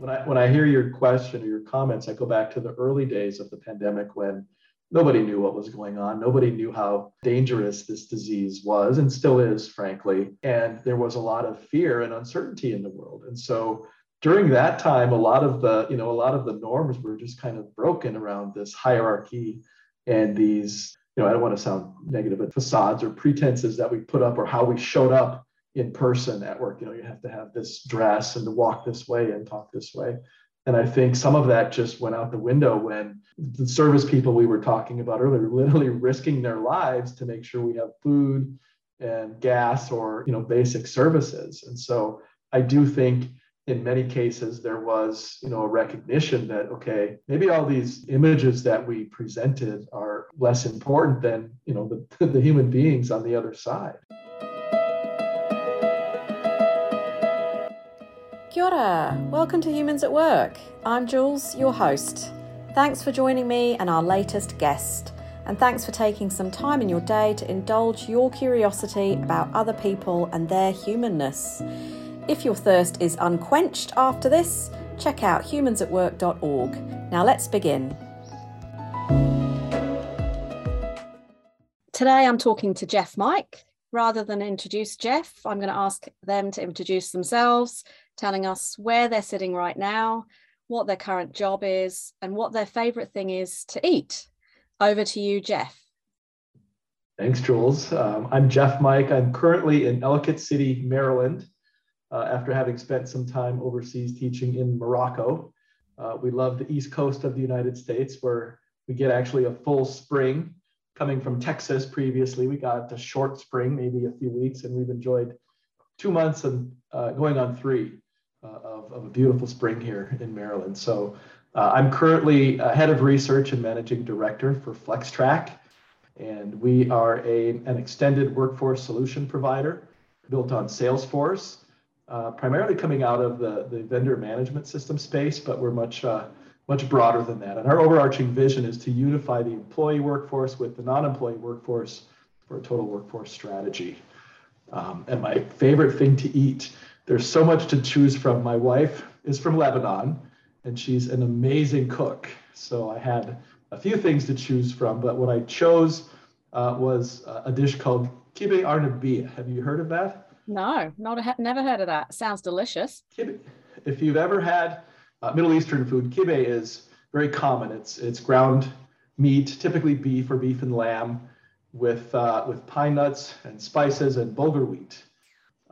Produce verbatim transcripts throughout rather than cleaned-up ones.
when I when I hear your question or your comments, I go back to the early days of the pandemic when nobody knew what was going on. Nobody knew how dangerous this disease was and still is, frankly. And there was a lot of fear and uncertainty in the world. And so during that time, a lot of the, you know, a lot of the norms were just kind of broken around this hierarchy and these, you know, I don't want to sound negative, but facades or pretenses that we put up or how we showed up in person at work. You know, you have to have this dress and to walk this way and talk this way. And I think some of that just went out the window when the service people we were talking about earlier were literally risking their lives to make sure we have food and gas or, you know, basic services. And so I do think in many cases there was, you know, a recognition that, okay, maybe all these images that we presented are less important than, you know, the, the human beings on the other side. Kia ora. Welcome to Humans at Work. I'm Jules, your host. Thanks for joining me and our latest guest. And thanks for taking some time in your day to indulge your curiosity about other people and their humanness. If your thirst is unquenched after this, check out humans at work dot org. Now let's begin. Today I'm talking to Jeff Mike. Rather than introduce Jeff, I'm going to ask them to introduce themselves, telling us where they're sitting right now, what their current job is, and what their favorite thing is to eat. Over to you, Jeff. Thanks, Jules. Um, I'm Jeff Mike. I'm currently in Ellicott City, Maryland, uh, after having spent some time overseas teaching in Morocco. Uh, we love the East Coast of the United States, where we get actually a full spring. Coming from Texas previously, we got a short spring, maybe a few weeks, and we've enjoyed two months and uh, going on three. Uh, of, of a beautiful spring here in Maryland. So uh, I'm currently uh, head of research and managing director for FlexTrack, and we are a, an extended workforce solution provider built on Salesforce, uh, primarily coming out of the, the vendor management system space, but we're much, uh, much broader than that. And our overarching vision is to unify the employee workforce with the non-employee workforce for a total workforce strategy. Um, and my favorite thing to eat, there's so much to choose from. My wife is from Lebanon, and she's an amazing cook. So I had a few things to choose from, but what I chose uh, was a dish called kibbeh arnabia. Have you heard of that? No, not a, never heard of that. Sounds delicious. Kibbeh. If you've ever had uh, Middle Eastern food, kibbeh is very common. It's it's ground meat, typically beef or beef and lamb, with uh, with pine nuts and spices and bulgur wheat.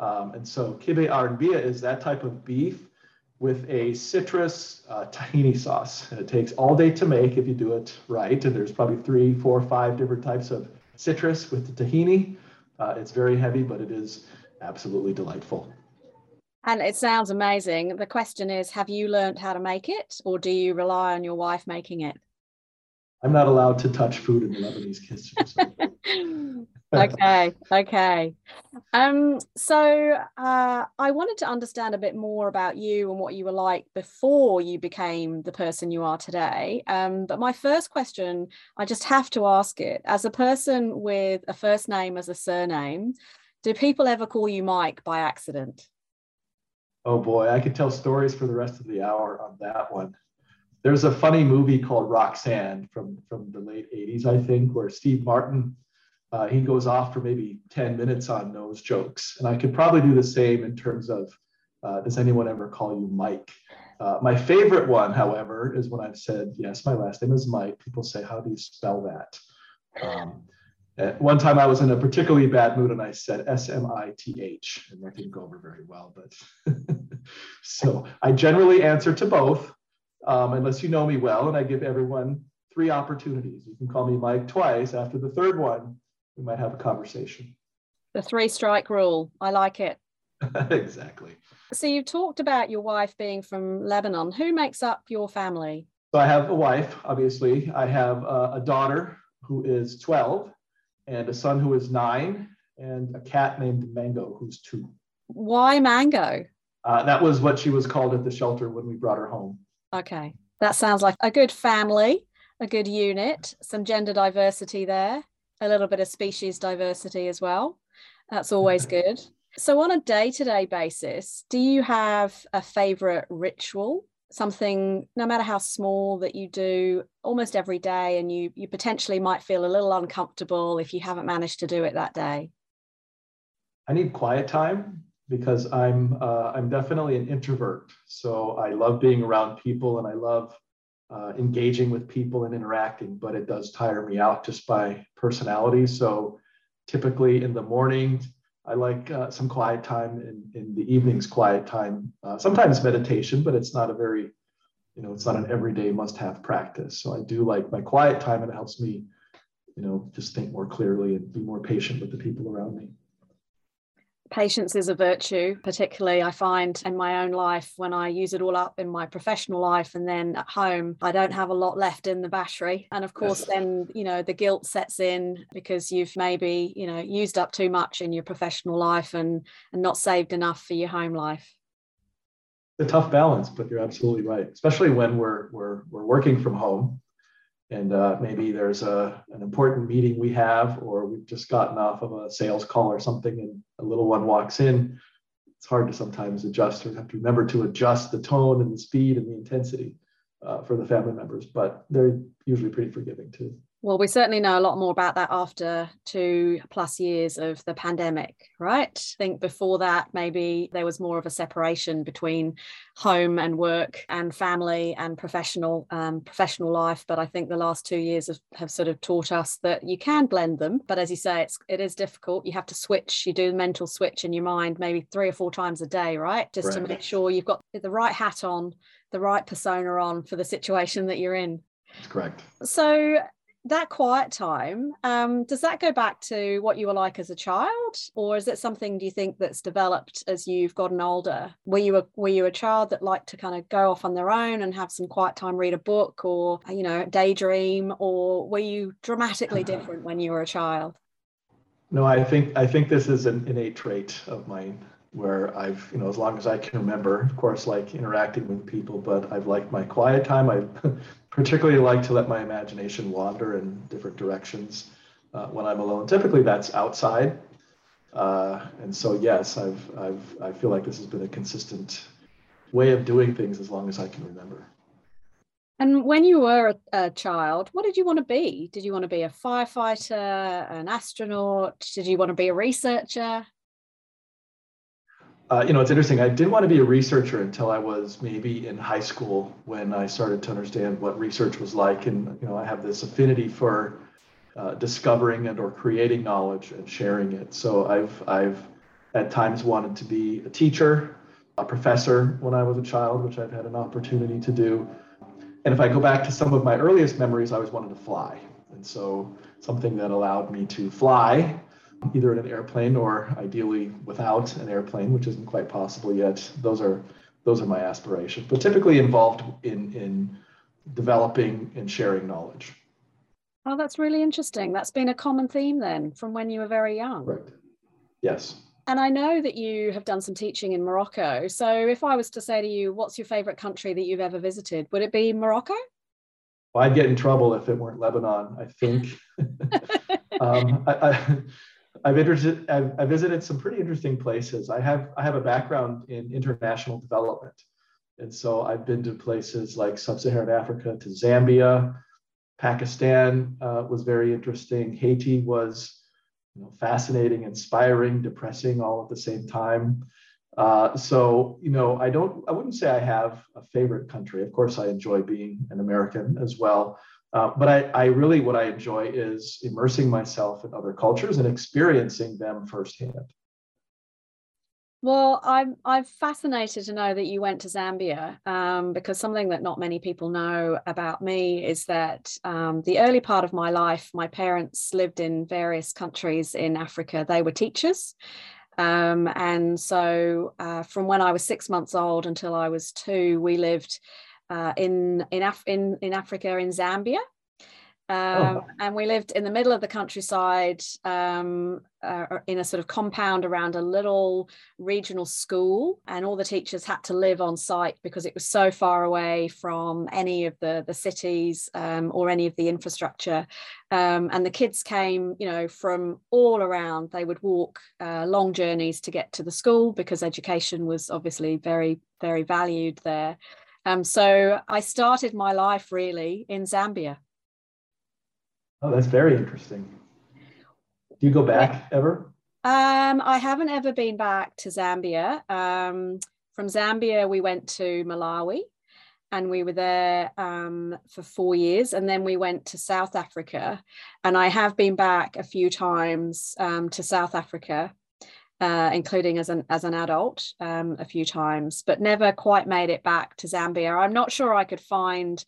Um, and so kibbeh arnabia is that type of beef with a citrus uh, tahini sauce. And it takes all day to make if you do it right. And there's probably three, four, five different types of citrus with the tahini. Uh, it's very heavy, but it is absolutely delightful. And it sounds amazing. The question is, have you learned how to make it, or do you rely on your wife making it? I'm not allowed to touch food in the Lebanese kitchen. So. okay, okay. Um, so uh, I wanted to understand a bit more about you and what you were like before you became the person you are today. Um, but my first question, I just have to ask it. As a person with a first name as a surname, do people ever call you Mike by accident? Oh boy, I could tell stories for the rest of the hour on that one. There's a funny movie called Roxanne from, from the late eighties, I think, where Steve Martin, uh, he goes off for maybe ten minutes on nose jokes. And I could probably do the same in terms of, uh, does anyone ever call you Mike? Uh, my favorite one, however, is when I've said, yes, my last name is Mike. People say, how do you spell that? Um, at one time I was in a particularly bad mood and I said S M I T H, and that didn't go over very well. But so I generally answer to both. Um, unless you know me well, and I give everyone three opportunities. You can call me Mike twice. After the third one, we might have a conversation. The three strike rule. I like it. Exactly. So you talked about your wife being from Lebanon. Who makes up your family? So I have a wife, obviously. I have a, a daughter who is twelve and a son who is nine and a cat named Mango who's two. Why Mango? Uh, that was what she was called at the shelter when we brought her home. Okay, that sounds like a good family, a good unit, some gender diversity there, a little bit of species diversity as well. That's always good. So on a day-to-day basis, do you have a favorite ritual something, no matter how small, that you do almost every day, and you you potentially might feel a little uncomfortable if you haven't managed to do it that day? I need quiet time, because I'm uh, I'm definitely an introvert. So I love being around people, and I love uh, engaging with people and interacting, but it does tire me out just by personality. So typically in the morning, I like uh, some quiet time, and in, in the evenings, quiet time, uh, sometimes meditation, but it's not a very, you know, it's not an everyday must-have practice. So I do like my quiet time, and it helps me, you know, just think more clearly and be more patient with the people around me. Patience is a virtue, particularly I find in my own life when I use it all up in my professional life, and then at home, I don't have a lot left in the battery. And of course, yes. Then, you know, the guilt sets in because you've maybe, you know, used up too much in your professional life and, and not saved enough for your home life. It's a tough balance, but you're absolutely right, especially when we're, we're, we're working from home. And uh, maybe there's a, an important meeting we have, or we've just gotten off of a sales call or something, and a little one walks in. It's hard to sometimes adjust, or have to remember to adjust the tone and the speed and the intensity uh, for the family members, but they're usually pretty forgiving too. Well, we certainly know a lot more about that after two plus years of the pandemic, right? I think before that, maybe there was more of a separation between home and work and family and professional um, professional life. But I think the last two years have, have sort of taught us that you can blend them. But as you say, it's, it is difficult. You have to switch. You do the mental switch in your mind maybe three or four times a day, right? Just right. To make sure you've got the right hat on, the right persona on for the situation that you're in. That's correct. So that quiet time, um, does that go back to what you were like as a child, or is it something, do you think, that's developed as you've gotten older? Were you a were you a child that liked to kind of go off on their own and have some quiet time, read a book, or, you know, daydream, or were you dramatically different when you were a child? No, I think I think this is an innate trait of mine, where I've, you know, as long as I can remember, of course, like interacting with people, but I've liked my quiet time. I particularly like to let my imagination wander in different directions uh, when I'm alone. Typically that's outside. Uh, and so, yes, I've, I've, I feel like this has been a consistent way of doing things as long as I can remember. And when you were a, a child, what did you want to be? Did you want to be a firefighter, an astronaut? Did you want to be a researcher? Uh, you know, it's interesting. I did want to be a researcher until I was maybe in high school, when I started to understand what research was like. And, you know, I have this affinity for uh, discovering and or creating knowledge and sharing it. So I've I've at times wanted to be a teacher, a professor when I was a child, which I've had an opportunity to do. And if I go back to some of my earliest memories, I always wanted to fly. And so something that allowed me to fly, either in an airplane or ideally without an airplane, which isn't quite possible yet. Those are those are my aspirations, but typically involved in, in developing and sharing knowledge. Oh, that's really interesting. That's been a common theme then from when you were very young. Right. Yes. And I know that you have done some teaching in Morocco. So if I was to say to you, what's your favorite country that you've ever visited? Would it be Morocco? Well, I'd get in trouble if it weren't Lebanon, I think. um, I, I I've, interested, I've, I've visited some pretty interesting places. I have I have a background in international development. And so I've been to places like Sub-Saharan Africa, to Zambia. Pakistan uh, was very interesting. Haiti was, you know, fascinating, inspiring, depressing, all at the same time. Uh, so, you know, I don't, I wouldn't say I have a favorite country. Of course, I enjoy being an American as well. Uh, but I, I really, what I enjoy is immersing myself in other cultures and experiencing them firsthand. Well, I'm, I'm fascinated to know that you went to Zambia, um, because something that not many people know about me is that um, the early part of my life, my parents lived in various countries in Africa. They were teachers. Um, and so uh, from when I was six months old until I was two, we lived Uh, in in, Af- in in Africa, in Zambia. Um, oh. And we lived in the middle of the countryside, um, uh, in a sort of compound around a little regional school. And all the teachers had to live on site because it was so far away from any of the, the cities um, or any of the infrastructure. Um, and the kids came, you know, from all around. They would walk uh, long journeys to get to the school because education was obviously very, very valued there. Um, so I started my life really in Zambia. Oh, that's very interesting. Do you go back ever? Um, I haven't ever been back to Zambia. Um, from Zambia, we went to Malawi, and we were there um, for four years. And then we went to South Africa. And I have been back a few times um, to South Africa, uh, including as an, as an adult um, a few times, but never quite made it back to Zambia. I'm not sure I could find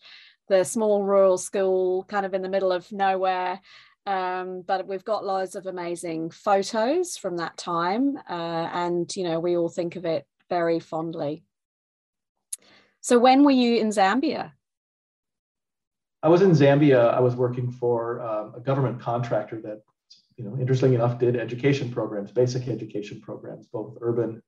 the small rural school kind of in the middle of nowhere. Um, but we've got loads of amazing photos from that time. Uh, and, you know, we all think of it very fondly. So when were you in Zambia? I was in Zambia. I was working for uh, a government contractor that, you know, interestingly enough, did education programs, basic education programs, both urban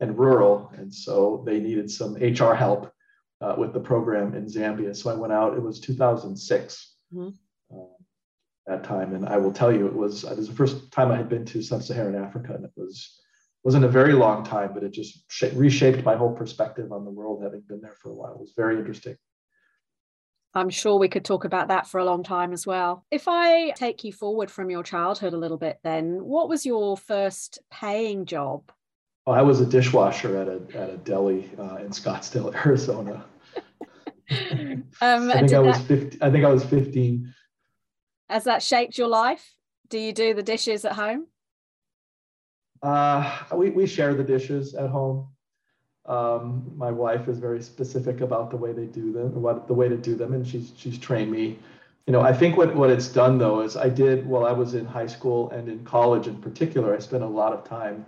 and rural. And so they needed some H R help uh, with the program in Zambia. So I went out. It was two thousand six. Mm-hmm. uh, that time. And I will tell you, it was, it was the first time I had been to Sub-Saharan Africa, and it was, wasn't a very long time, but it just sh- reshaped my whole perspective on the world, having been there for a while. It was very interesting. I'm sure we could talk about that for a long time as well. If I take you forward from your childhood a little bit then, what was your first paying job? Oh, I was a dishwasher at a, at a deli uh, in Scottsdale, Arizona. um, I, think I, was that... fifteen, I think I was fifteen. Has that shaped your life? Do you do the dishes at home? Uh, we, we share the dishes at home. Um, my wife is very specific about the way they do them, what the way to do them, and she's she's trained me. You know, I think what, what it's done though is I did while I was in high school and in college in particular, I spent a lot of time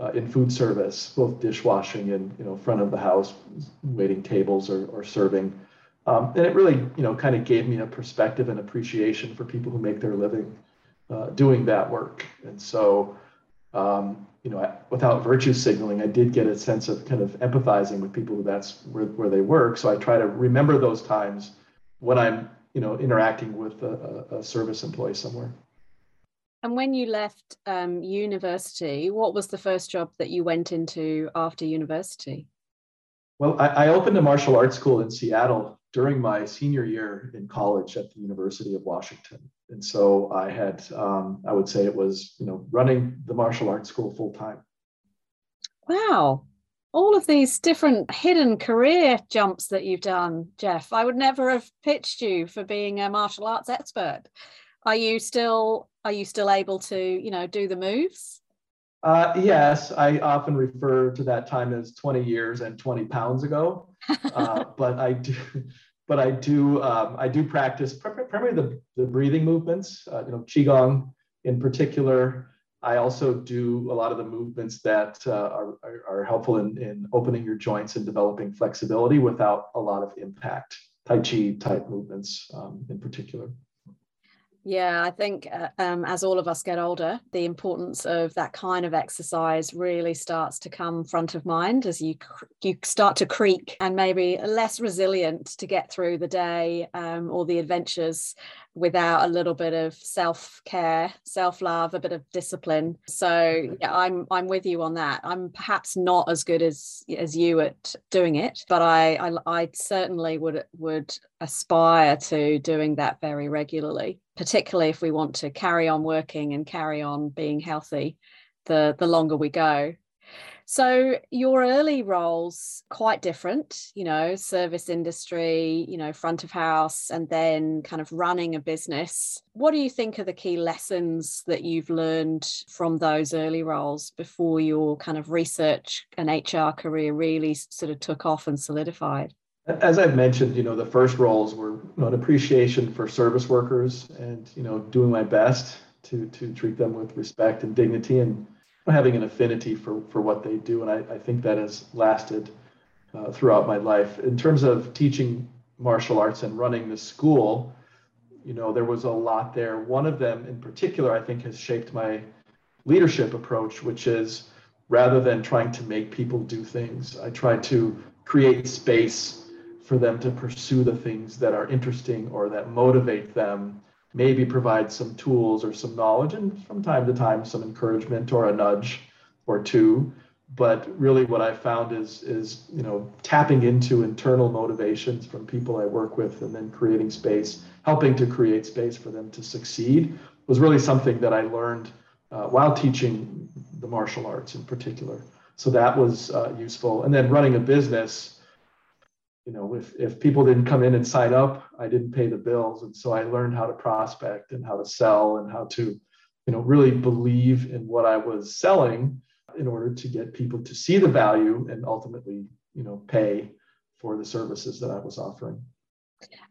uh, in food service, both dishwashing and, you know, front of the house, waiting tables or or serving. Um, and it really, you know, kind of gave me a perspective and appreciation for people who make their living uh, doing that work. And so, um, you know, I, without virtue signaling, I did get a sense of kind of empathizing with people who that's where, where they work. So I try to remember those times when I'm, you know, interacting with a, a service employee somewhere. And when you left um, university, what was the first job that you went into after university? Well, I, I opened a martial arts school in Seattle during my senior year in college at the University of Washington. And so I had, um, I would say it was, you know, running the martial arts school full time. Wow. All of these different hidden career jumps that you've done, Jeff. I would never have pitched you for being a martial arts expert. Are you still, are you still able to, you know, do the moves? Uh, yes, I often refer to that time as twenty years and twenty pounds ago, uh, but I do, but I do, um, I do practice primarily the, the breathing movements, uh, you know, qigong in particular. I also do a lot of the movements that uh, are, are, are helpful in, in opening your joints and developing flexibility without a lot of impact, Tai Chi type movements um, in particular. Yeah, I think uh, um, as all of us get older, the importance of that kind of exercise really starts to come front of mind as you cr- you start to creak and maybe less resilient to get through the day um, or the adventures without a little bit of self-care, self-love, a bit of discipline. So yeah, I'm I'm with you on that. I'm perhaps not as good as as you at doing it, but I I, I certainly would would aspire to doing that very regularly, particularly if we want to carry on working and carry on being healthy the, the longer we go. So your early roles, quite different, you know, service industry, you know, front of house, and then kind of running a business. What do you think are the key lessons that you've learned from those early roles before your kind of research and H R career really sort of took off and solidified? As I've mentioned, you know, the first roles were, you know, an appreciation for service workers and, you know, doing my best to to treat them with respect and dignity and having an affinity for, for what they do. And I, I think that has lasted uh, throughout my life. In terms of teaching martial arts and running the school, you know, there was a lot there. One of them in particular, I think, has shaped my leadership approach, which is rather than trying to make people do things, I try to create space for them to pursue the things that are interesting or that motivate them, maybe provide some tools or some knowledge and from time to time some encouragement or a nudge or two, But really what I found is, is, you know, tapping into internal motivations from people I work with and then creating space, helping to create space for them to succeed was really something that I learned uh, while teaching the martial arts in particular. So that was uh, useful. And then running a business, you know, if, if people didn't come in and sign up, I didn't pay the bills. And so I learned how to prospect and how to sell and how to, you know, really believe in what I was selling in order to get people to see the value and ultimately, you know, pay for the services that I was offering.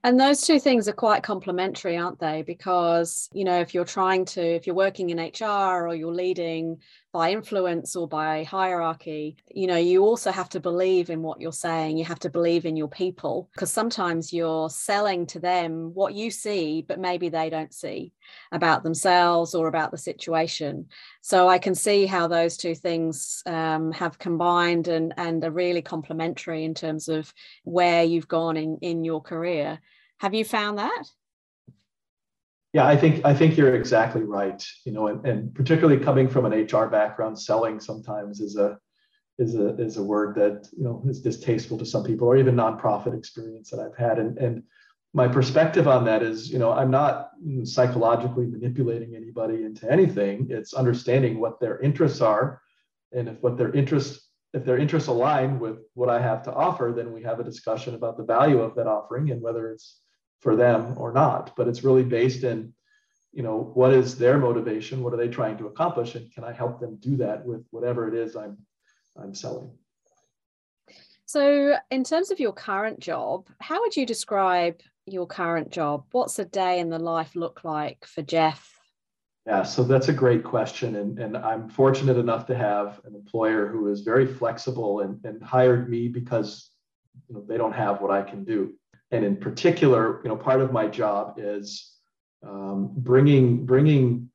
And those two things are quite complementary, aren't they? Because, you know, if you're trying to, if you're working in H R or you're leading by influence or by hierarchy, you know, you also have to believe in what you're saying. You have to believe in your people, because sometimes you're selling to them what you see, but maybe they don't see about themselves or about the situation. So I can see how those two things um, have combined and, and are really complementary in terms of where you've gone in, in your career. Have you found that? Yeah, I think I think you're exactly right. You know, and, and particularly coming from an H R background, selling sometimes is a is a is a word that, you know, is distasteful to some people, or even nonprofit experience that I've had. And and my perspective on that is, you know, I'm not psychologically manipulating anybody into anything. It's understanding what their interests are, and if what their interests if their interests align with what I have to offer, then we have a discussion about the value of that offering and whether it's for them or not. But it's really based in, you know, what is their motivation? What are they trying to accomplish? And can I help them do that with whatever it is I'm I'm selling? So in terms of your current job, how would you describe your current job? What's a day in the life look like for Jeff? Yeah, so that's a great question. And, and I'm fortunate enough to have an employer who is very flexible and, and hired me because, you know, they don't have what I can do. And in particular, you know, part of my job is um, bringing, bringing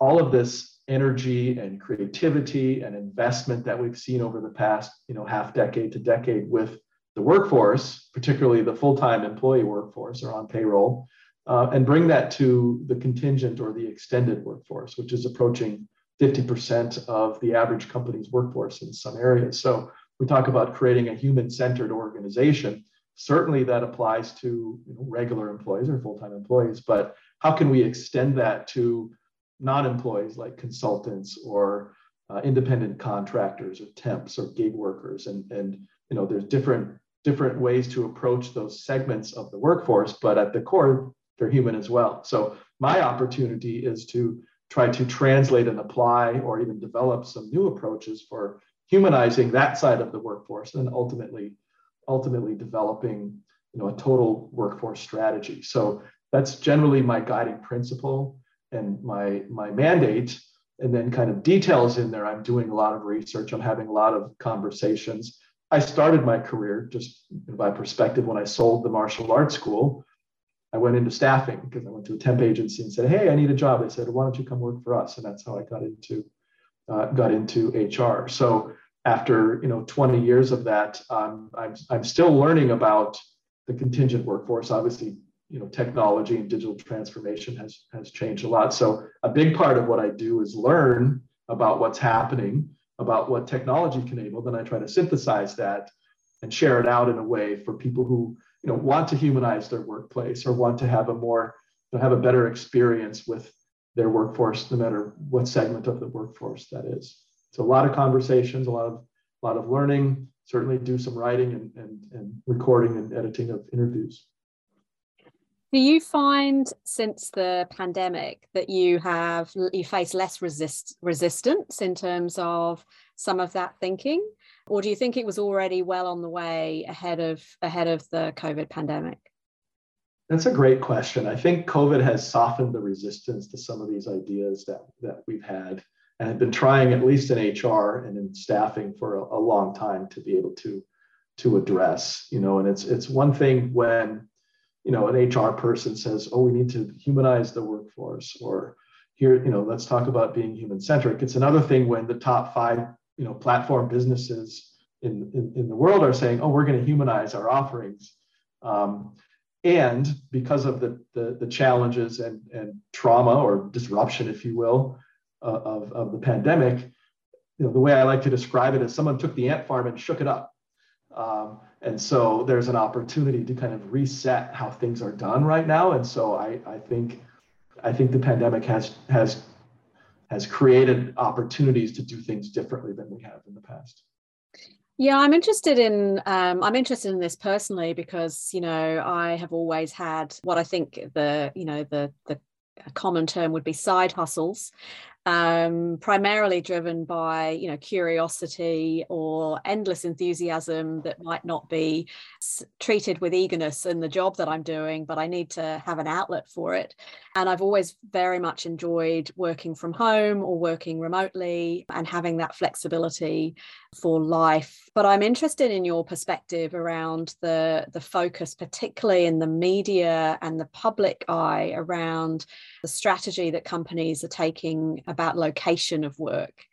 all of this energy and creativity and investment that we've seen over the past, you know, half decade to decade with the workforce, particularly the full-time employee workforce or on payroll, Uh, and bring that to the contingent or the extended workforce, which is approaching fifty percent of the average company's workforce in some areas. So we talk about creating a human-centered organization. Certainly that applies to, you know, regular employees or full-time employees, but how can we extend that to non-employees like consultants or uh, independent contractors or temps or gig workers? And, and you know, there's different, different ways to approach those segments of the workforce, but at the core, they're human as well. So my opportunity is to try to translate and apply or even develop some new approaches for humanizing that side of the workforce and ultimately, ultimately developing, you know, a total workforce strategy. So that's generally my guiding principle and my, my mandate. And then kind of details in there, I'm doing a lot of research. I'm having a lot of conversations. I started my career just by perspective when I sold the martial arts school. I went into staffing because I went to a temp agency and said, "Hey, I need a job." They said, "Why don't you come work for us?" And that's how I got into uh, got into H R. So after, you know, twenty years of that, um, I'm I'm still learning about the contingent workforce. Obviously, you know, technology and digital transformation has has changed a lot. So a big part of what I do is learn about what's happening, about what technology can enable. Then I try to synthesize that and share it out in a way for people who, you know, want to humanize their workplace or want to have a more, you know, have a better experience with their workforce, no matter what segment of the workforce that is. So a lot of conversations, a lot of, a lot of learning, certainly do some writing and, and, and recording and editing of interviews. Do you find since the pandemic that you have, you face less resist, resistance in terms of some of that thinking? Or do you think it was already well on the way ahead of ahead of the COVID pandemic? That's a great question. I think COVID has softened the resistance to some of these ideas that, that we've had and have been trying, at least in H R and in staffing, for a, a long time to be able to, to address. You know, and it's it's one thing when, you know, an H R person says, "Oh, we need to humanize the workforce," or here, you know, let's talk about being human-centric. It's another thing when the top five, you know, platform businesses in, in, in the world are saying, "Oh, we're going to humanize our offerings." Um, and because of the, the, the challenges and, and trauma or disruption, if you will, uh, of, of the pandemic, you know, the way I like to describe it is someone took the ant farm and shook it up. Um, and so there's an opportunity to kind of reset how things are done right now. And so I, I think, I think the pandemic has, has, has created opportunities to do things differently than we have in the past. Yeah, I'm interested in um, I'm interested in this personally because, you know, I have always had what I think the, you know, the the common term would be side hustles, um, primarily driven by, you know, curiosity or endless enthusiasm that might not be treated with eagerness in the job that I'm doing, but I need to have an outlet for it. And I've always very much enjoyed working from home or working remotely and having that flexibility for life. But I'm interested in your perspective around the, the focus, particularly in the media and the public eye, around the strategy that companies are taking about location of work.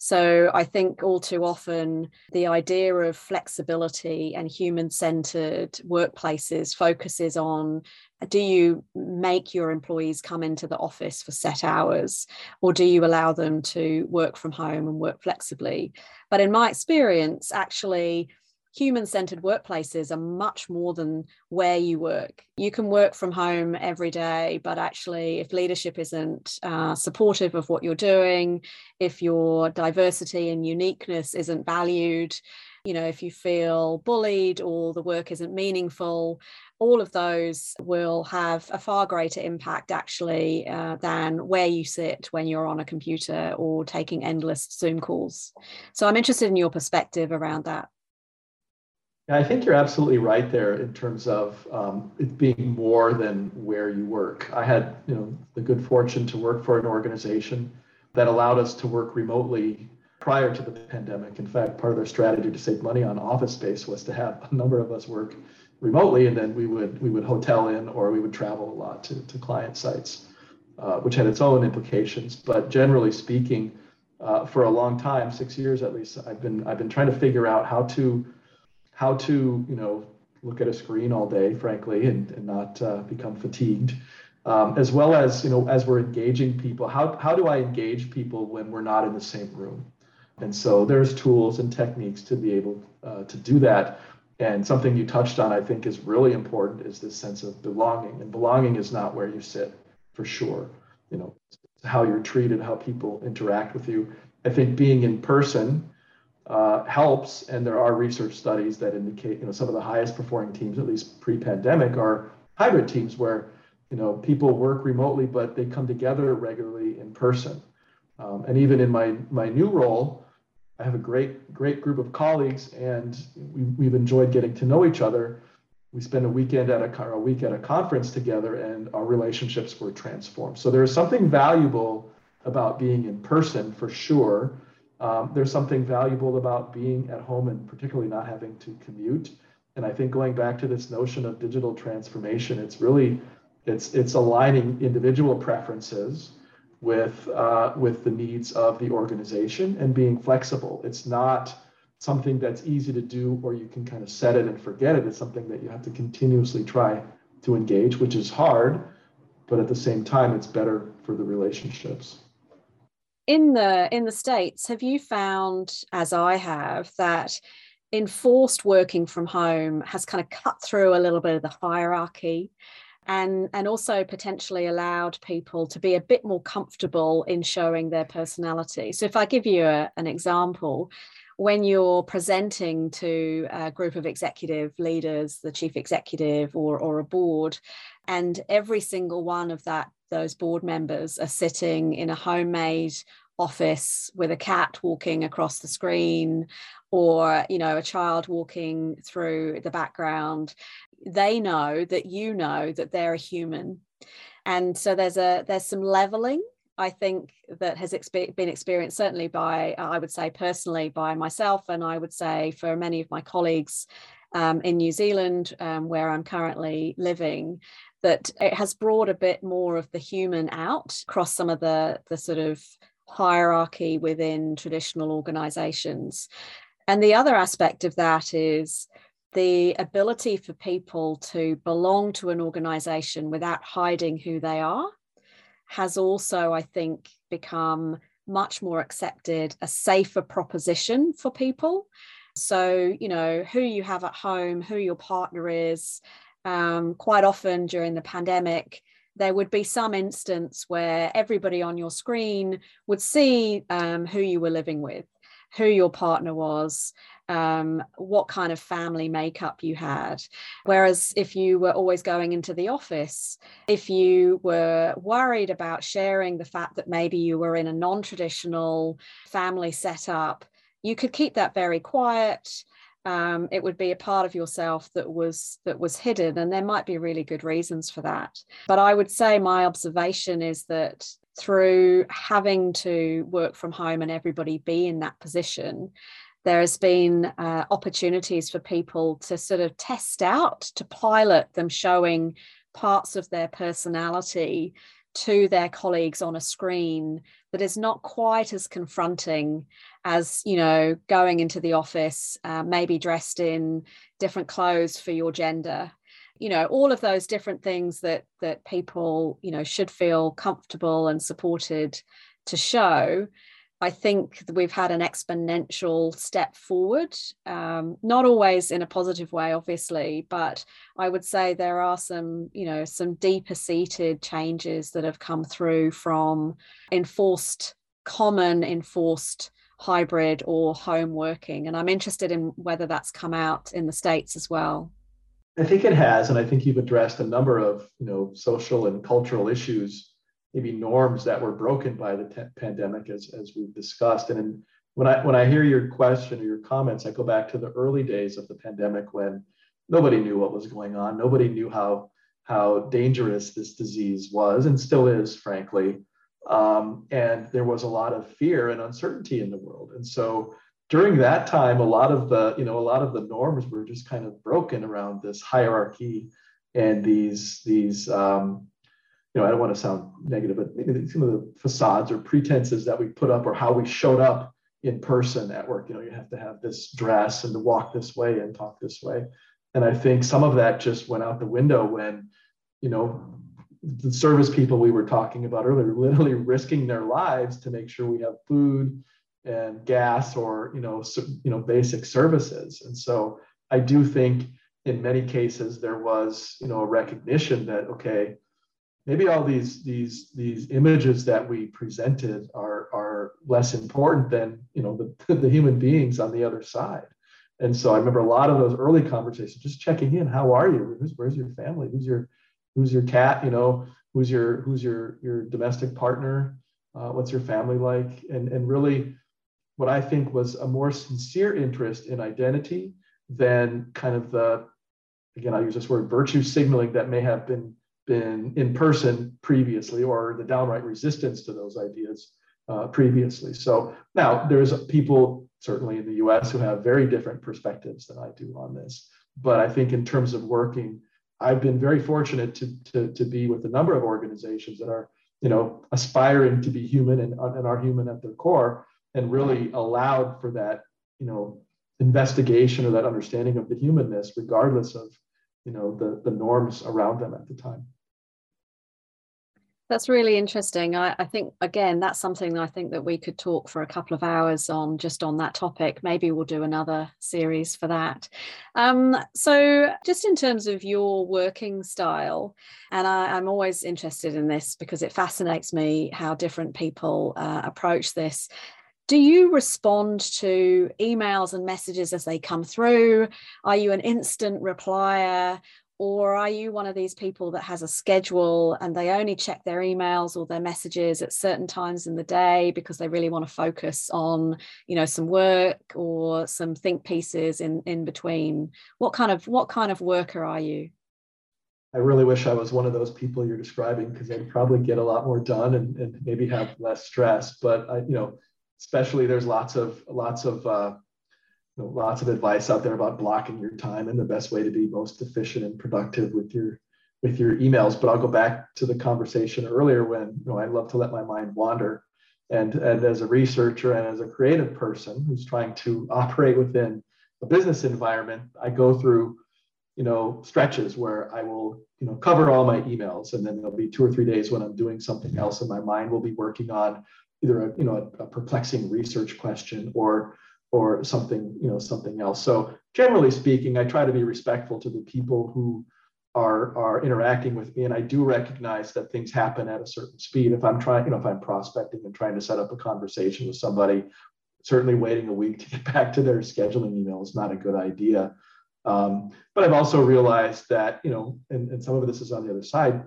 So I think all too often the idea of flexibility and human-centered workplaces focuses on, do you make your employees come into the office for set hours, or do you allow them to work from home and work flexibly? But in my experience, actually, human-centered workplaces are much more than where you work. You can work from home every day, but actually if leadership isn't uh, supportive of what you're doing, if your diversity and uniqueness isn't valued, you know, if you feel bullied or the work isn't meaningful, all of those will have a far greater impact actually uh, than where you sit when you're on a computer or taking endless Zoom calls. So I'm interested in your perspective around that. I think you're absolutely right there in terms of um, it being more than where you work. I had, you know, the good fortune to work for an organization that allowed us to work remotely prior to the pandemic. In fact, part of their strategy to save money on office space was to have a number of us work remotely, and then we would we would hotel in, or we would travel a lot to, to client sites, uh, which had its own implications. But generally speaking, uh, for a long time, six years at least, I've been I've been trying to figure out how to how to, you know, look at a screen all day, frankly, and, and not uh, become fatigued, um, as well as, you know, as we're engaging people, how, how do I engage people when we're not in the same room? And so there's tools and techniques to be able uh, to do that. And something you touched on, I think, is really important, is this sense of belonging. And belonging is not where you sit, for sure. You know, how you're treated, how people interact with you. I think being in person Uh, helps, and there are research studies that indicate, you know, some of the highest performing teams, at least pre-pandemic, are hybrid teams where, you know, people work remotely, but they come together regularly in person. Um, and even in my my new role, I have a great great group of colleagues, and we, we've enjoyed getting to know each other. We spend a weekend at a a week at a conference together, and our relationships were transformed. So there is something valuable about being in person, for sure. Um, there's something valuable about being at home, and particularly not having to commute. And I think going back to this notion of digital transformation, it's really, it's it's aligning individual preferences with uh, with the needs of the organization and being flexible. It's not something that's easy to do, or you can kind of set it and forget it. It's something that you have to continuously try to engage, which is hard, but at the same time, it's better for the relationships. In the in the States, have you found, as I have, that enforced working from home has kind of cut through a little bit of the hierarchy, and, and also potentially allowed people to be a bit more comfortable in showing their personality? So if I give you a, an example, when you're presenting to a group of executive leaders, the chief executive or, or a board, and every single one of that those board members are sitting in a homemade office with a cat walking across the screen, or, you know, a child walking through the background, they know that you know that they're a human. And so there's a there's some leveling, I think, that has expe- been experienced certainly by, I would say personally, by myself, and I would say for many of my colleagues um, in New Zealand, um, where I'm currently living, that it has brought a bit more of the human out across some of the, the sort of hierarchy within traditional organizations. And the other aspect of that is the ability for people to belong to an organization without hiding who they are has also, I think, become much more accepted, a safer proposition for people. So, you know, who you have at home, who your partner is. Um, quite often during the pandemic, there would be some instance where everybody on your screen would see um, who you were living with, who your partner was, um, what kind of family makeup you had. Whereas if you were always going into the office, if you were worried about sharing the fact that maybe you were in a non-traditional family setup, you could keep that very quiet. Um, it would be a part of yourself that was that was hidden, and there might be really good reasons for that. But I would say my observation is that through having to work from home and everybody be in that position, there has been uh, opportunities for people to sort of test out, to pilot them showing parts of their personality to their colleagues on a screen that is not quite as confronting as, you know, going into the office, uh, maybe dressed in different clothes for your gender. You know, all of those different things that that people, you know, should feel comfortable and supported to show. I think we've had an exponential step forward, um, not always in a positive way, obviously, but I would say there are some, you know, some deeper seated changes that have come through from enforced common, enforced hybrid or home working. And I'm interested in whether that's come out in the States as well. I think it has. And I think you've addressed a number of, you know, social and cultural issues, maybe norms that were broken by the te- pandemic, as, as we've discussed. And in, when I when I hear your question or your comments, I go back to the early days of the pandemic when nobody knew what was going on. Nobody knew how, how dangerous this disease was and still is, frankly. Um, and there was a lot of fear and uncertainty in the world. And so during that time, a lot of the, you know, a lot of the norms were just kind of broken around this hierarchy and these, these, um, you know, I don't want to sound negative, but maybe some of the facades or pretenses that we put up or how we showed up in person at work. You know, you have to have this dress and to walk this way and talk this way. And I think some of that just went out the window when, you know, the service people we were talking about earlier, literally risking their lives to make sure we have food and gas or, you know, so, you know, basic services. And so I do think in many cases there was, you know, a recognition that, okay, maybe all these these these images that we presented are are less important than, you know, the, the human beings on the other side. And so I remember a lot of those early conversations, just checking in. How are you? Who's, where's your family? Who's your who's your cat? You know, who's your who's your your domestic partner? Uh, what's your family like? And and really, what I think was a more sincere interest in identity than kind of the, again, I'll use this word, virtue signaling that may have been. been in person previously, or the downright resistance to those ideas uh, previously. So now there's people certainly in the U S who have very different perspectives than I do on this. But I think in terms of working, I've been very fortunate to, to, to be with a number of organizations that are, you know, aspiring to be human and, and are human at their core, and really allowed for that, you know, investigation or that understanding of the humanness, regardless of, you know, the, the norms around them at the time. That's really interesting. I, I think, again, that's something that I think that we could talk for a couple of hours on, just on that topic. Maybe we'll do another series for that. Um, so just in terms of your working style, and I, I'm always interested in this because it fascinates me how different people uh, approach this. Do you respond to emails and messages as they come through? Are you an instant replier? Or are you one of these people that has a schedule and they only check their emails or their messages at certain times in the day because they really want to focus on, you know, some work or some think pieces in, in between? What kind of what kind of worker are you? I really wish I was one of those people you're describing, because I'd probably get a lot more done and, and maybe have less stress. But I, you know, especially there's lots of lots of. Uh, Lots of advice out there about blocking your time and the best way to be most efficient and productive with your with your emails. But I'll go back to the conversation earlier when, you know, I love to let my mind wander. And, and as a researcher and as a creative person who's trying to operate within a business environment, I go through, you know, stretches where I will, you know, cover all my emails. And then there'll be two or three days when I'm doing something else and my mind will be working on either a, you know, a, a perplexing research question or or something, you know, something else. So generally speaking, I try to be respectful to the people who are are interacting with me, and I do recognize that things happen at a certain speed. If I'm trying, you know, if I'm prospecting and trying to set up a conversation with somebody, certainly waiting a week to get back to their scheduling email is not a good idea. Um, but I've also realized that, you know, and, and some of this is on the other side,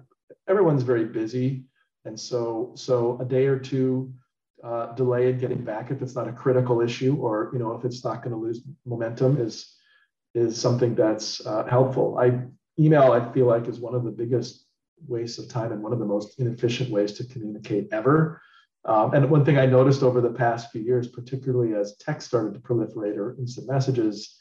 everyone's very busy. And so, so a day or two uh, delay in getting back, if it's not a critical issue, or, you know, if it's not going to lose momentum, is, is something that's uh, helpful. I, email, I feel like, is one of the biggest wastes of time and one of the most inefficient ways to communicate ever. Um, and one thing I noticed over the past few years, particularly as text started to proliferate or instant messages,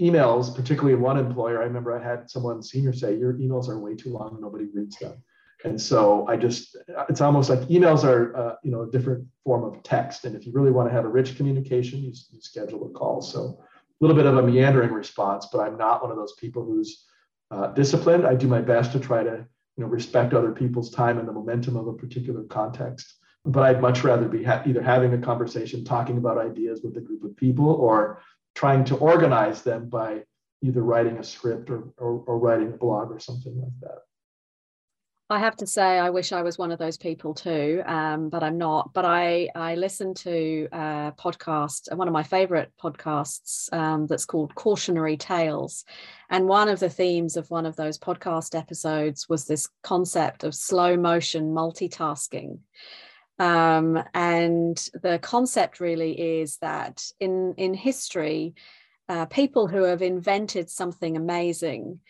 emails, particularly one employer, I remember I had someone senior say, your emails are way too long and nobody reads them. And so I just, it's almost like emails are, uh, you know, a different form of text. And if you really want to have a rich communication, you, you schedule a call. So a little bit of a meandering response, but I'm not one of those people who's uh, disciplined. I do my best to try to, you know, respect other people's time and the momentum of a particular context. But I'd much rather be ha- either having a conversation, talking about ideas with a group of people, or trying to organize them by either writing a script or, or, or writing a blog or something like that. I have to say, I wish I was one of those people too, um, but I'm not. But I, I listened to a podcast, one of my favorite podcasts, um, that's called Cautionary Tales. And one of the themes of one of those podcast episodes was this concept of slow motion multitasking. Um, and the concept really is that in, in history, uh, people who have invented something amazing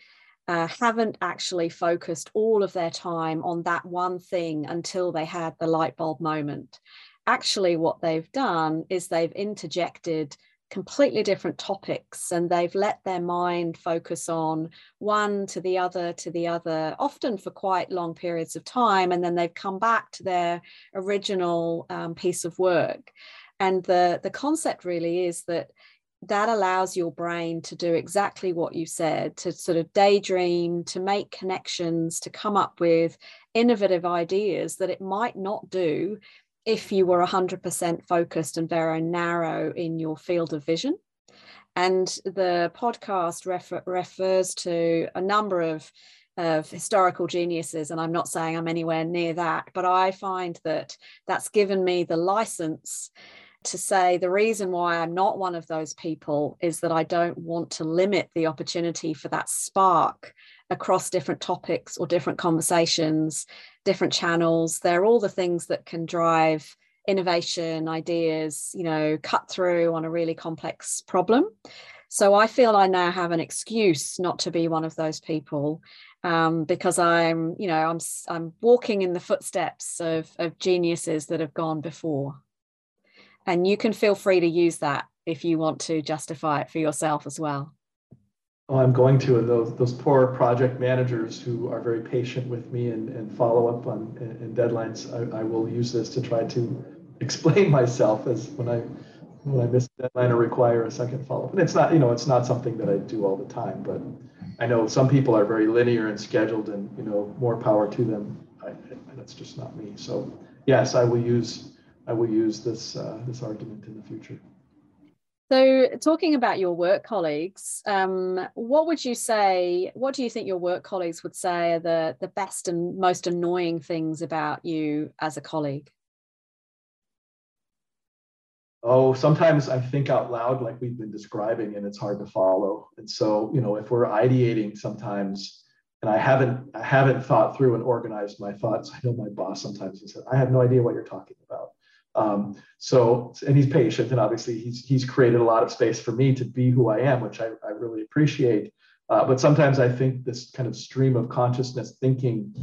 Uh, haven't actually focused all of their time on that one thing until they had the light bulb moment. Actually, what they've done is they've interjected completely different topics, and they've let their mind focus on one to the other to the other, often for quite long periods of time, and then they've come back to their original um, piece of work. And the, the concept really is that that allows your brain to do exactly what you said, to sort of daydream, to make connections, to come up with innovative ideas that it might not do if you were one hundred percent focused and very narrow in your field of vision. And the podcast refer- refers to a number of, of historical geniuses, and I'm not saying I'm anywhere near that, but I find that that's given me the license to say the reason why I'm not one of those people is that I don't want to limit the opportunity for that spark across different topics or different conversations, different channels. They're all the things that can drive innovation, ideas, you know, cut through on a really complex problem. So I feel I now have an excuse not to be one of those people. Um, because I'm, you know, I'm I'm walking in the footsteps of, of geniuses that have gone before. And you can feel free to use that if you want to justify it for yourself as well. Oh, I'm going to, and those those poor project managers who are very patient with me and, and follow up on and, and deadlines, I, I will use this to try to explain myself as when I when I miss a deadline or require a second follow-up. And it's not, you know, it's not something that I do all the time, but I know some people are very linear and scheduled, and, you know, more power to them. I, I, that's just not me. So yes, I will use. I will use this uh, this argument in the future. So, talking about your work colleagues, um, what would you say, what do you think your work colleagues would say are the, the best and most annoying things about you as a colleague? Oh, sometimes I think out loud like we've been describing, and it's hard to follow. And so, you know, if we're ideating sometimes, and I haven't I haven't thought through and organized my thoughts. I know my boss sometimes, he said, I have no idea what you're talking about. Um, so, and he's patient, and obviously he's, he's created a lot of space for me to be who I am, which I, I really appreciate. Uh, but sometimes I think this kind of stream of consciousness thinking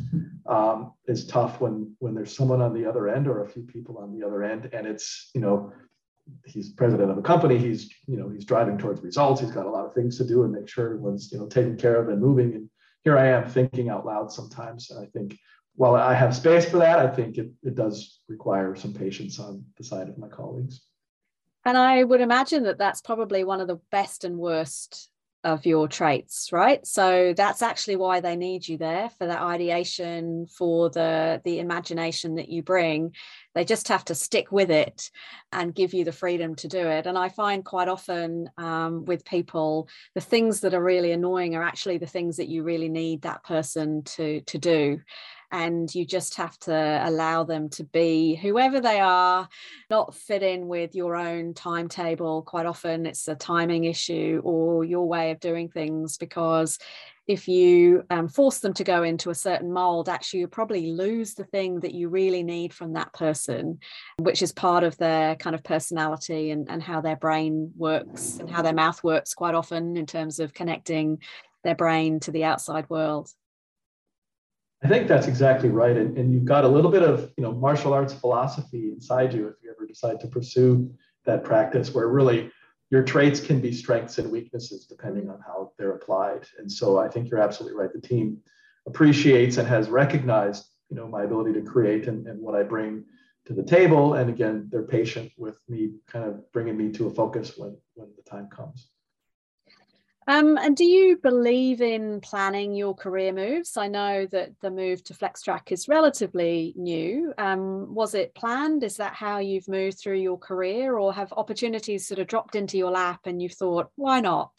um, is tough when, when there's someone on the other end or a few people on the other end, and it's, you know, he's president of a company, he's, you know, he's driving towards results. He's got a lot of things to do and make sure everyone's, you know, taken care of and moving. And here I am thinking out loud sometimes. And I think, while I have space for that, I think it, it does require some patience on the side of my colleagues. And I would imagine that that's probably one of the best and worst of your traits, right? So that's actually why they need you there, for the ideation, for the the imagination that you bring. They just have to stick with it and give you the freedom to do it. And I find quite often um, with people, the things that are really annoying are actually the things that you really need that person to to do. And you just have to allow them to be whoever they are, not fit in with your own timetable. Quite often it's a timing issue or your way of doing things, because if you um, force them to go into a certain mold, actually you probably lose the thing that you really need from that person, which is part of their kind of personality and, and how their brain works and how their mouth works quite often in terms of connecting their brain to the outside world. I think that's exactly right. And, and you've got a little bit of, you know, martial arts philosophy inside you if you ever decide to pursue that practice, where really your traits can be strengths and weaknesses depending on how they're applied. And so I think you're absolutely right. The team appreciates and has recognized, you know, my ability to create and, and what I bring to the table. And again, they're patient with me kind of bringing me to a focus when, when the time comes. Um, and do you believe in planning your career moves? I know that the move to FlexTrack is relatively new. Um, was it planned? Is that how you've moved through your career, or have opportunities sort of dropped into your lap and you've thought, why not?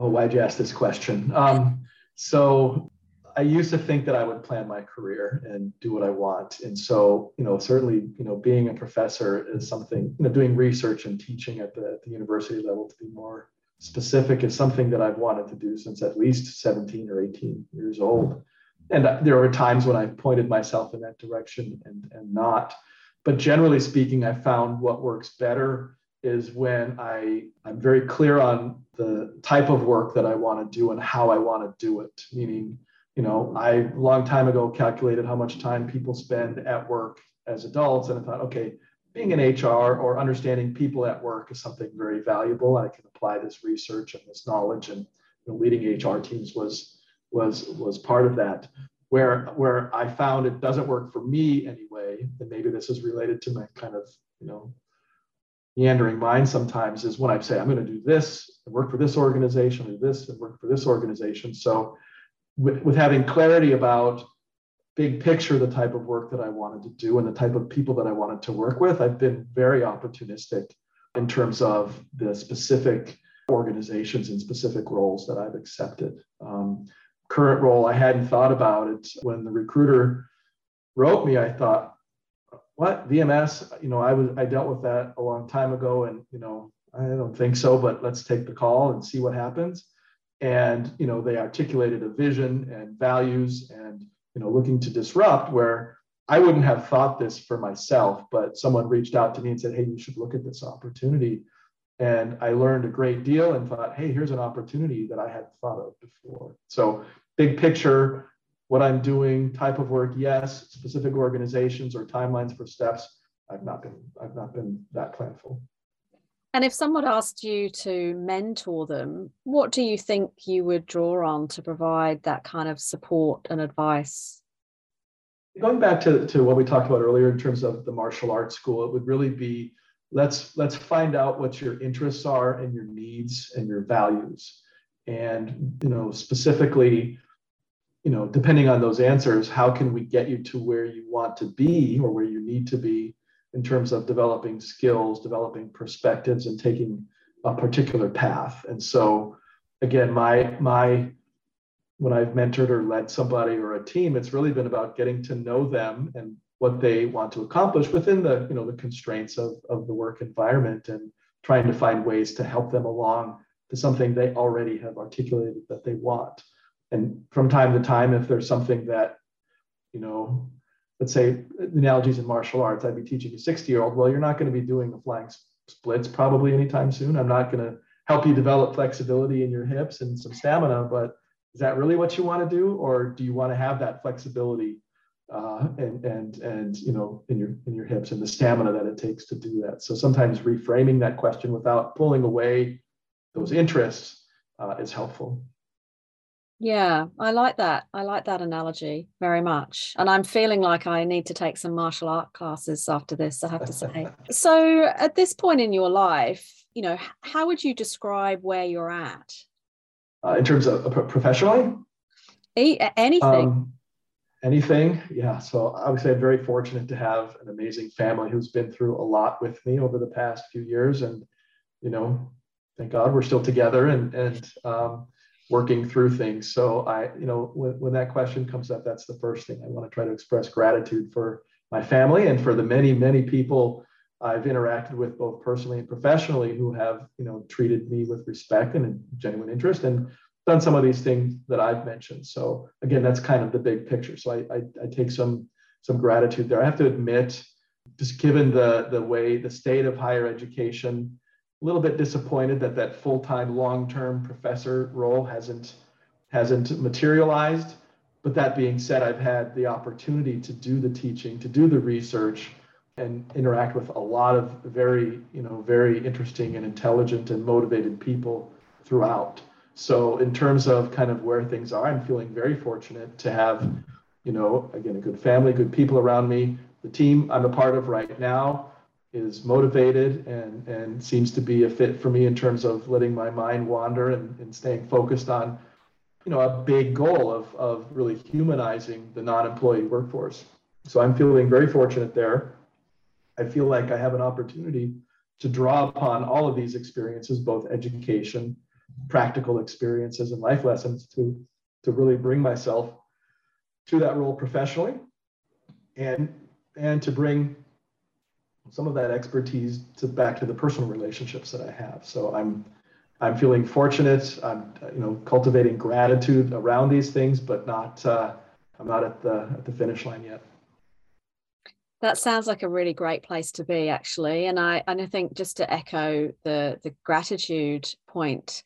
Oh, why'd you ask this question? Um, so I used to think that I would plan my career and do what I want. And so, you know, certainly, you know, being a professor is something, you know, doing research and teaching at the, at the university level, to be more specific, is something that I've wanted to do since at least seventeen or eighteen years old. And there were times when I pointed myself in that direction and, and not. But generally speaking, I found what works better is when I, I'm very clear on the type of work that I want to do and how I want to do it. Meaning, you know, I a long time ago calculated how much time people spend at work as adults. And I thought, okay, being in H R or understanding people at work is something very valuable. I can apply this research and this knowledge, and you know, leading H R teams was, was, was part of that. Where, where I found it doesn't work for me anyway, and maybe this is related to my kind of, you know, meandering mind sometimes, is when I say, I'm going to do this and work for this organization, do this and work for this organization. So with, with having clarity about big picture, the type of work that I wanted to do and the type of people that I wanted to work with, I've been very opportunistic in terms of the specific organizations and specific roles that I've accepted. Um, current role, I hadn't thought about it. When the recruiter wrote me, I thought, what, V M S? You know, I was I dealt with that a long time ago, and you know, I don't think so, but let's take the call and see what happens. And you know, they articulated a vision and values and you know, looking to disrupt, where I wouldn't have thought this for myself, but someone reached out to me and said, hey, you should look at this opportunity. And I learned a great deal and thought, hey, here's an opportunity that I hadn't thought of before. So big picture, what I'm doing, type of work, yes, specific organizations or timelines for steps, I've not been, I've not been that planful. And if someone asked you to mentor them, what do you think you would draw on to provide that kind of support and advice? Going back to, to what we talked about earlier in terms of the martial arts school, it would really be, let's, let's find out what your interests are and your needs and your values. And, you know, specifically, you know, depending on those answers, how can we get you to where you want to be or where you need to be in terms of developing skills, developing perspectives, and taking a particular path. And so again, my, my, when I've mentored or led somebody or a team, it's really been about getting to know them and what they want to accomplish within the, you know, the constraints of, of the work environment, and trying to find ways to help them along to something they already have articulated that they want. And from time to time, if there's something that, you know, let's say analogies in martial arts, I'd be teaching a sixty year old, well, you're not going to be doing the flying splits probably anytime soon. I'm not going to help you develop flexibility in your hips and some stamina, but is that really what you want to do? Or do you want to have that flexibility uh, and, and, and, you know, in your, in your hips and the stamina that it takes to do that? So sometimes reframing that question without pulling away those interests uh, is helpful. Yeah, I like that. I like that analogy very much. And I'm feeling like I need to take some martial art classes after this, I have to say. So at this point in your life, you know, how would you describe where you're at? Uh, in terms of professionally? E- anything. Um, anything. Yeah. So obviously I'm very fortunate to have an amazing family who's been through a lot with me over the past few years. And, you know, thank God we're still together and, and, um, working through things. So I, you know, when, when that question comes up, that's the first thing I want to try to express gratitude for my family and for the many, many people I've interacted with both personally and professionally who have, you know, treated me with respect and genuine interest and done some of these things that I've mentioned. So again, that's kind of the big picture. So I, I, I take some, some gratitude there. I have to admit, just given the, the way, the state of higher education, a little bit disappointed that that full-time, long-term professor role hasn't hasn't materialized. But that being said, I've had the opportunity to do the teaching, to do the research, and interact with a lot of very, you know, very interesting and intelligent and motivated people throughout. So in terms of kind of where things are, I'm feeling very fortunate to have, you know, again, a good family, good people around me. The team I'm a part of right now is motivated and, and seems to be a fit for me in terms of letting my mind wander and, and staying focused on, you know, a big goal of, of really humanizing the non-employee workforce. So I'm feeling very fortunate there. I feel like I have an opportunity to draw upon all of these experiences, both education, practical experiences, and life lessons to, to really bring myself to that role professionally and, and to bring some of that expertise to back to the personal relationships that I have. So I'm, I'm feeling fortunate. I'm, you know, cultivating gratitude around these things, but not, uh, I'm not at the at the finish line yet. That sounds like a really great place to be, actually. And I, and I think just to echo the the gratitude point,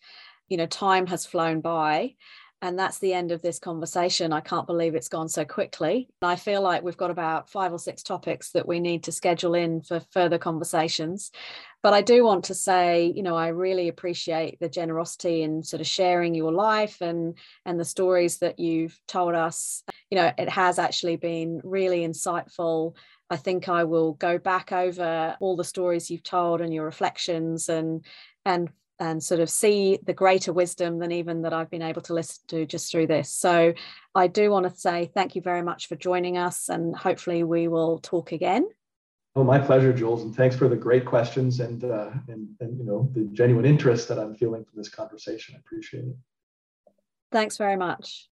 you know, time has flown by. And that's the end of this conversation. I can't believe it's gone so quickly. I feel like we've got about five or six topics that we need to schedule in for further conversations. But I do want to say, you know, I really appreciate the generosity in sort of sharing your life and, and the stories that you've told us. You know, it has actually been really insightful. I think I will go back over all the stories you've told and your reflections and, and and sort of see the greater wisdom than even that I've been able to listen to just through this. So I do want to say thank you very much for joining us, and hopefully we will talk again. Oh, my pleasure, Jules, and thanks for the great questions and, uh, and, and you know, the genuine interest that I'm feeling from this conversation. I appreciate it. Thanks very much.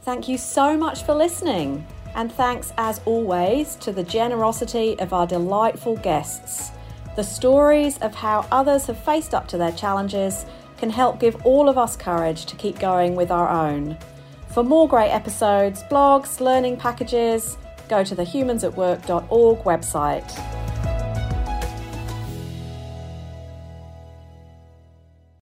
Thank you so much for listening. And thanks, as always, to the generosity of our delightful guests. The stories of how others have faced up to their challenges can help give all of us courage to keep going with our own. For more great episodes, blogs, learning packages, go to the humans at work dot org website.